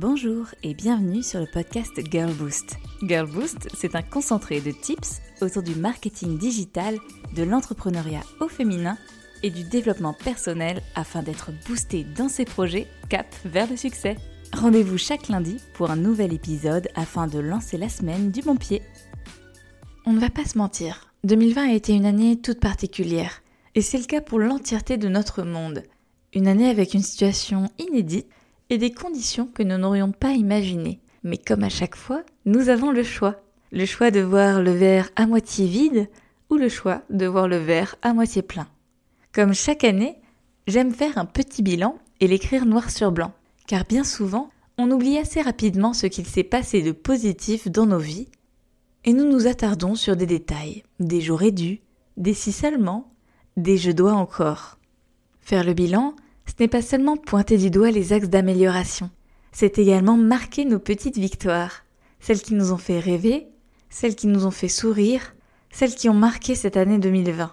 Bonjour et bienvenue sur le podcast Girl Boost. Girl Boost, c'est un concentré de tips autour du marketing digital, de l'entrepreneuriat au féminin et du développement personnel afin d'être boosté dans ses projets cap vers le succès. Rendez-vous chaque lundi pour un nouvel épisode afin de lancer la semaine du bon pied. On ne va pas se mentir, 2020 a été une année toute particulière et c'est le cas pour l'entièreté de notre monde. Une année avec une situation inédite et des conditions que nous n'aurions pas imaginées. Mais comme à chaque fois, nous avons le choix. Le choix de voir le verre à moitié vide ou le choix de voir le verre à moitié plein. Comme chaque année, j'aime faire un petit bilan et l'écrire noir sur blanc. Car bien souvent, on oublie assez rapidement ce qu'il s'est passé de positif dans nos vies et nous nous attardons sur des détails, des j'aurais dû, des si seulement, des je dois encore. Faire le bilan, ce n'est pas seulement pointer du doigt les axes d'amélioration, c'est également marquer nos petites victoires, celles qui nous ont fait rêver, celles qui nous ont fait sourire, celles qui ont marqué cette année 2020.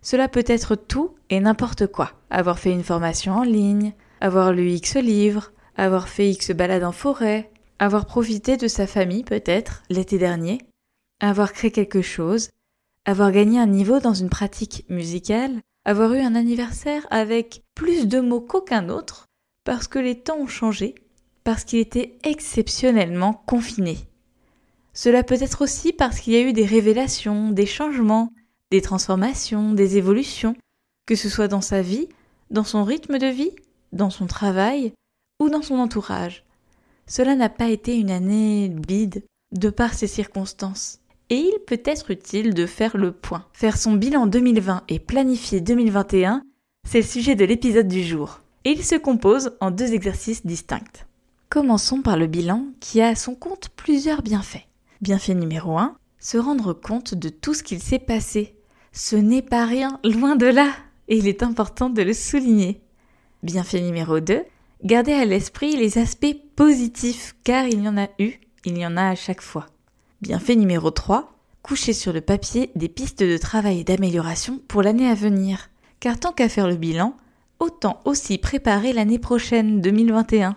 Cela peut être tout et n'importe quoi. Avoir fait une formation en ligne, avoir lu X livres, avoir fait X balades en forêt, avoir profité de sa famille peut-être l'été dernier, avoir créé quelque chose, avoir gagné un niveau dans une pratique musicale, avoir eu un anniversaire avec plus de mots qu'aucun autre, parce que les temps ont changé, parce qu'il était exceptionnellement confiné. Cela peut être aussi parce qu'il y a eu des révélations, des changements, des transformations, des évolutions, que ce soit dans sa vie, dans son rythme de vie, dans son travail ou dans son entourage. Cela n'a pas été une année vide de par ses circonstances. Et il peut être utile de faire le point. Faire son bilan 2020 et planifier 2021, c'est le sujet de l'épisode du jour. Et il se compose en deux exercices distincts. Commençons par le bilan qui a à son compte plusieurs bienfaits. Bienfait numéro 1, se rendre compte de tout ce qu'il s'est passé. Ce n'est pas rien, loin de là, et il est important de le souligner. Bienfait numéro 2, garder à l'esprit les aspects positifs, car il y en a eu, il y en a à chaque fois. Bienfait numéro 3, coucher sur le papier des pistes de travail et d'amélioration pour l'année à venir. Car tant qu'à faire le bilan, autant aussi préparer l'année prochaine, 2021.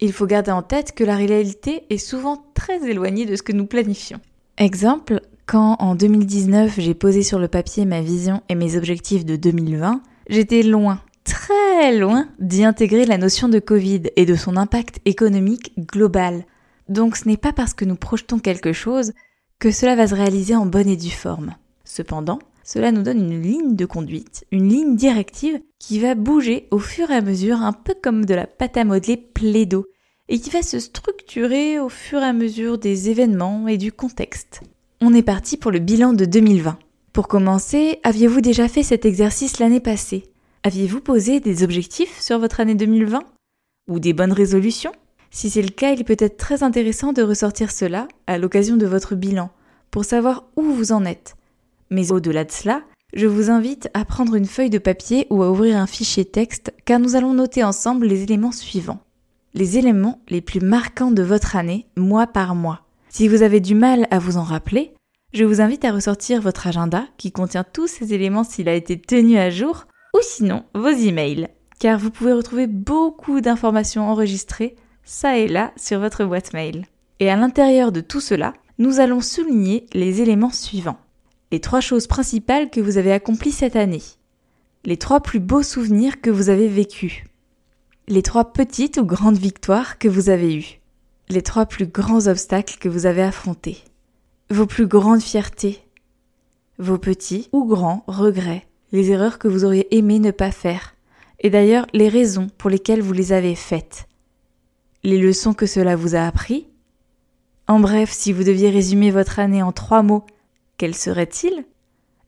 Il faut garder en tête que la réalité est souvent très éloignée de ce que nous planifions. Exemple, quand en 2019 j'ai posé sur le papier ma vision et mes objectifs de 2020, j'étais loin, très loin d'y intégrer la notion de Covid et de son impact économique global. Donc ce n'est pas parce que nous projetons quelque chose que cela va se réaliser en bonne et due forme. Cependant, cela nous donne une ligne de conduite, une ligne directive qui va bouger au fur et à mesure, un peu comme de la pâte à modeler Play-Doh, et qui va se structurer au fur et à mesure des événements et du contexte. On est parti pour le bilan de 2020. Pour commencer, aviez-vous déjà fait cet exercice l'année passée ? Aviez-vous posé des objectifs sur votre année 2020 ? Ou des bonnes résolutions ? Si c'est le cas, il peut être très intéressant de ressortir cela à l'occasion de votre bilan, pour savoir où vous en êtes. Mais au-delà de cela, je vous invite à prendre une feuille de papier ou à ouvrir un fichier texte, car nous allons noter ensemble les éléments suivants. Les éléments les plus marquants de votre année, mois par mois. Si vous avez du mal à vous en rappeler, je vous invite à ressortir votre agenda, qui contient tous ces éléments s'il a été tenu à jour, ou sinon vos emails, car vous pouvez retrouver beaucoup d'informations enregistrées ça et là sur votre boîte mail. Et à l'intérieur de tout cela, nous allons souligner les éléments suivants. Les 3 choses principales que vous avez accomplies cette année. Les 3 plus beaux souvenirs que vous avez vécus. Les 3 petites ou grandes victoires que vous avez eues. Les 3 plus grands obstacles que vous avez affrontés. Vos plus grandes fiertés. Vos petits ou grands regrets. Les erreurs que vous auriez aimé ne pas faire. Et d'ailleurs, les raisons pour lesquelles vous les avez faites. Les leçons que cela vous a appris. En bref, si vous deviez résumer votre année en 3 mots, quels seraient-ils ?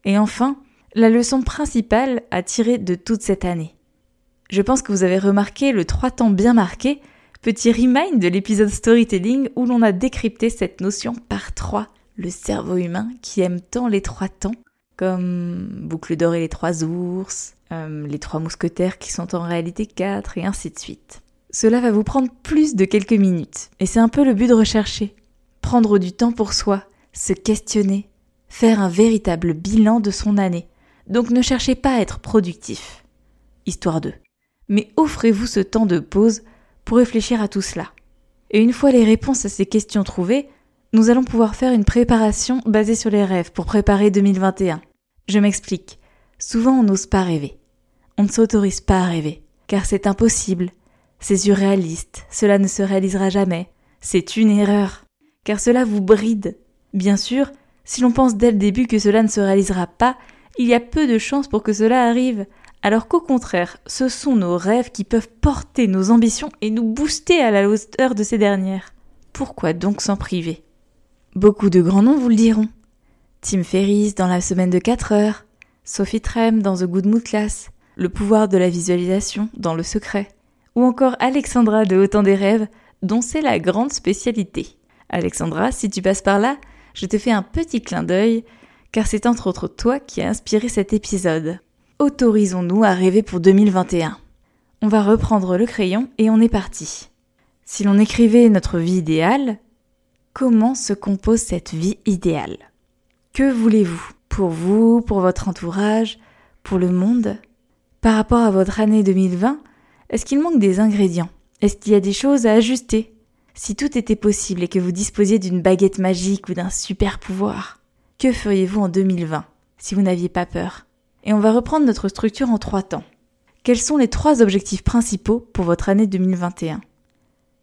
Et enfin, la leçon principale à tirer de toute cette année. Je pense que vous avez remarqué le 3 temps bien marqué, petit remind de l'épisode storytelling où l'on a décrypté cette notion par 3, le cerveau humain qui aime tant les 3 temps, comme Boucle d'or et les 3 ours, les 3 mousquetaires qui sont en réalité 4 et ainsi de suite. Cela va vous prendre plus de quelques minutes, et c'est un peu le but de rechercher. Prendre du temps pour soi, se questionner, faire un véritable bilan de son année. Donc ne cherchez pas à être productif, histoire de. Mais offrez-vous ce temps de pause pour réfléchir à tout cela. Et une fois les réponses à ces questions trouvées, nous allons pouvoir faire une préparation basée sur les rêves pour préparer 2021. Je m'explique. Souvent, on n'ose pas rêver. On ne s'autorise pas à rêver, car c'est impossible. C'est surréaliste, cela ne se réalisera jamais. C'est une erreur, car cela vous bride. Bien sûr, si l'on pense dès le début que cela ne se réalisera pas, il y a peu de chances pour que cela arrive. Alors qu'au contraire, ce sont nos rêves qui peuvent porter nos ambitions et nous booster à la hauteur de ces dernières. Pourquoi donc s'en priver ? Beaucoup de grands noms vous le diront. Tim Ferriss dans La semaine de 4 heures, Sophie Trem dans The Good Class, Le pouvoir de la visualisation dans Le secret, ou encore Alexandra de Autant des Rêves, dont c'est la grande spécialité. Alexandra, si tu passes par là, je te fais un petit clin d'œil, car c'est entre autres toi qui as inspiré cet épisode. Autorisons-nous à rêver pour 2021. On va reprendre le crayon et on est parti. Si l'on écrivait notre vie idéale, comment se compose cette vie idéale ? Que voulez-vous ? Pour vous, pour votre entourage, pour le monde ? Par rapport à votre année 2020, est-ce qu'il manque des ingrédients ? Est-ce qu'il y a des choses à ajuster ? Si tout était possible et que vous disposiez d'une baguette magique ou d'un super pouvoir, que feriez-vous en 2020 si vous n'aviez pas peur ? Et on va reprendre notre structure en 3 temps. Quels sont les 3 objectifs principaux pour votre année 2021 ?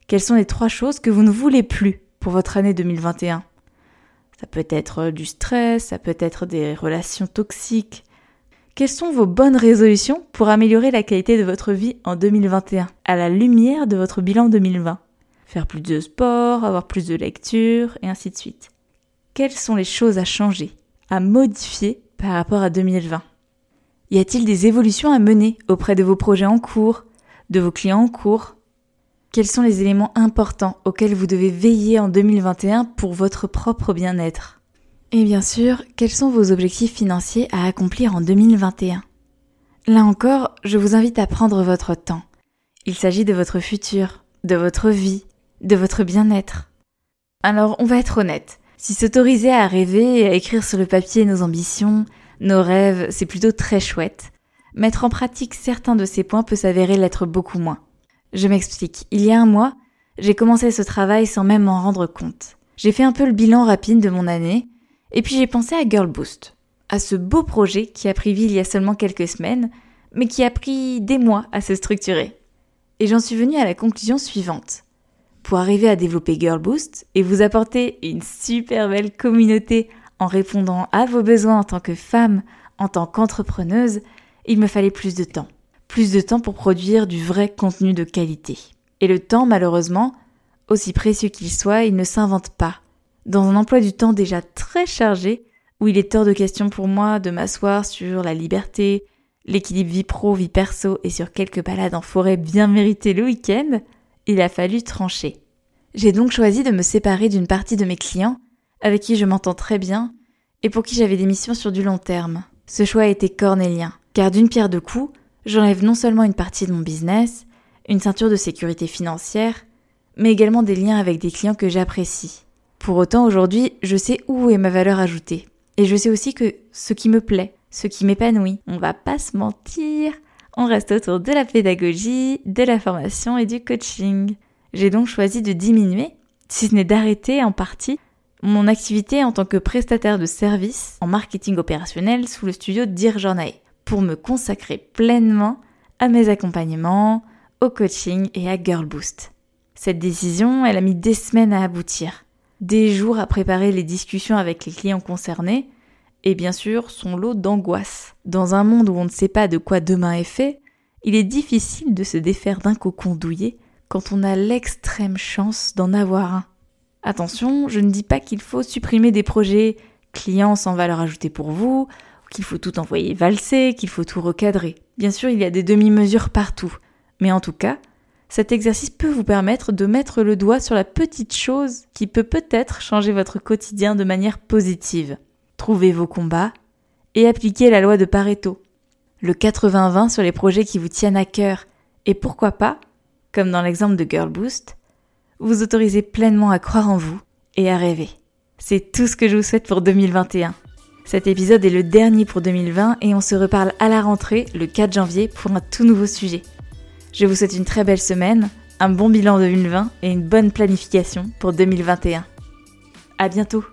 Quelles sont les 3 choses que vous ne voulez plus pour votre année 2021 ? Ça peut être du stress, ça peut être des relations toxiques. Quelles sont vos bonnes résolutions pour améliorer la qualité de votre vie en 2021, à la lumière de votre bilan 2020 ? Faire plus de sport, avoir plus de lecture, et ainsi de suite. Quelles sont les choses à changer, à modifier par rapport à 2020 ? Y a-t-il des évolutions à mener auprès de vos projets en cours, de vos clients en cours ? Quels sont les éléments importants auxquels vous devez veiller en 2021 pour votre propre bien-être ? Et bien sûr, quels sont vos objectifs financiers à accomplir en 2021 ? Là encore, je vous invite à prendre votre temps. Il s'agit de votre futur, de votre vie, de votre bien-être. Alors, on va être honnête. Si s'autoriser à rêver et à écrire sur le papier nos ambitions, nos rêves, c'est plutôt très chouette, mettre en pratique certains de ces points peut s'avérer l'être beaucoup moins. Je m'explique. Il y a 1 mois, j'ai commencé ce travail sans même m'en rendre compte. J'ai fait un peu le bilan rapide de mon année, et puis j'ai pensé à Girl Boost, à ce beau projet qui a pris vie il y a seulement quelques semaines, mais qui a pris des mois à se structurer. Et j'en suis venue à la conclusion suivante. Pour arriver à développer Girl Boost et vous apporter une super belle communauté en répondant à vos besoins en tant que femme, en tant qu'entrepreneuse, il me fallait plus de temps. Plus de temps pour produire du vrai contenu de qualité. Et le temps, malheureusement, aussi précieux qu'il soit, il ne s'invente pas. Dans un emploi du temps déjà très chargé, où il est hors de question pour moi de m'asseoir sur la liberté, l'équilibre vie pro, vie perso et sur quelques balades en forêt bien méritées le week-end, il a fallu trancher. J'ai donc choisi de me séparer d'une partie de mes clients, avec qui je m'entends très bien, et pour qui j'avais des missions sur du long terme. Ce choix était cornélien, car d'une pierre deux coups, j'enlève non seulement une partie de mon business, une ceinture de sécurité financière, mais également des liens avec des clients que j'apprécie. Pour autant, aujourd'hui, je sais où est ma valeur ajoutée. Et je sais aussi que ce qui me plaît, ce qui m'épanouit, on va pas se mentir, on reste autour de la pédagogie, de la formation et du coaching. J'ai donc choisi de diminuer, si ce n'est d'arrêter en partie, mon activité en tant que prestataire de services en marketing opérationnel sous le studio Dear Journey, pour me consacrer pleinement à mes accompagnements, au coaching et à Girl Boost. Cette décision, elle a mis des semaines à aboutir. Des jours à préparer les discussions avec les clients concernés, et bien sûr son lot d'angoisse. Dans un monde où on ne sait pas de quoi demain est fait, il est difficile de se défaire d'un cocon douillet quand on a l'extrême chance d'en avoir un. Attention, je ne dis pas qu'il faut supprimer des projets clients sans valeur ajoutée pour vous, qu'il faut tout envoyer valser, qu'il faut tout recadrer. Bien sûr, il y a des demi-mesures partout, mais en tout cas, cet exercice peut vous permettre de mettre le doigt sur la petite chose qui peut peut-être changer votre quotidien de manière positive. Trouvez vos combats et appliquez la loi de Pareto, le 80-20 sur les projets qui vous tiennent à cœur. Et pourquoi pas, comme dans l'exemple de Girl Boost, vous autorisez pleinement à croire en vous et à rêver. C'est tout ce que je vous souhaite pour 2021. Cet épisode est le dernier pour 2020 et on se reparle à la rentrée le 4 janvier pour un tout nouveau sujet. Je vous souhaite une très belle semaine, un bon bilan 2020 et une bonne planification pour 2021. À bientôt!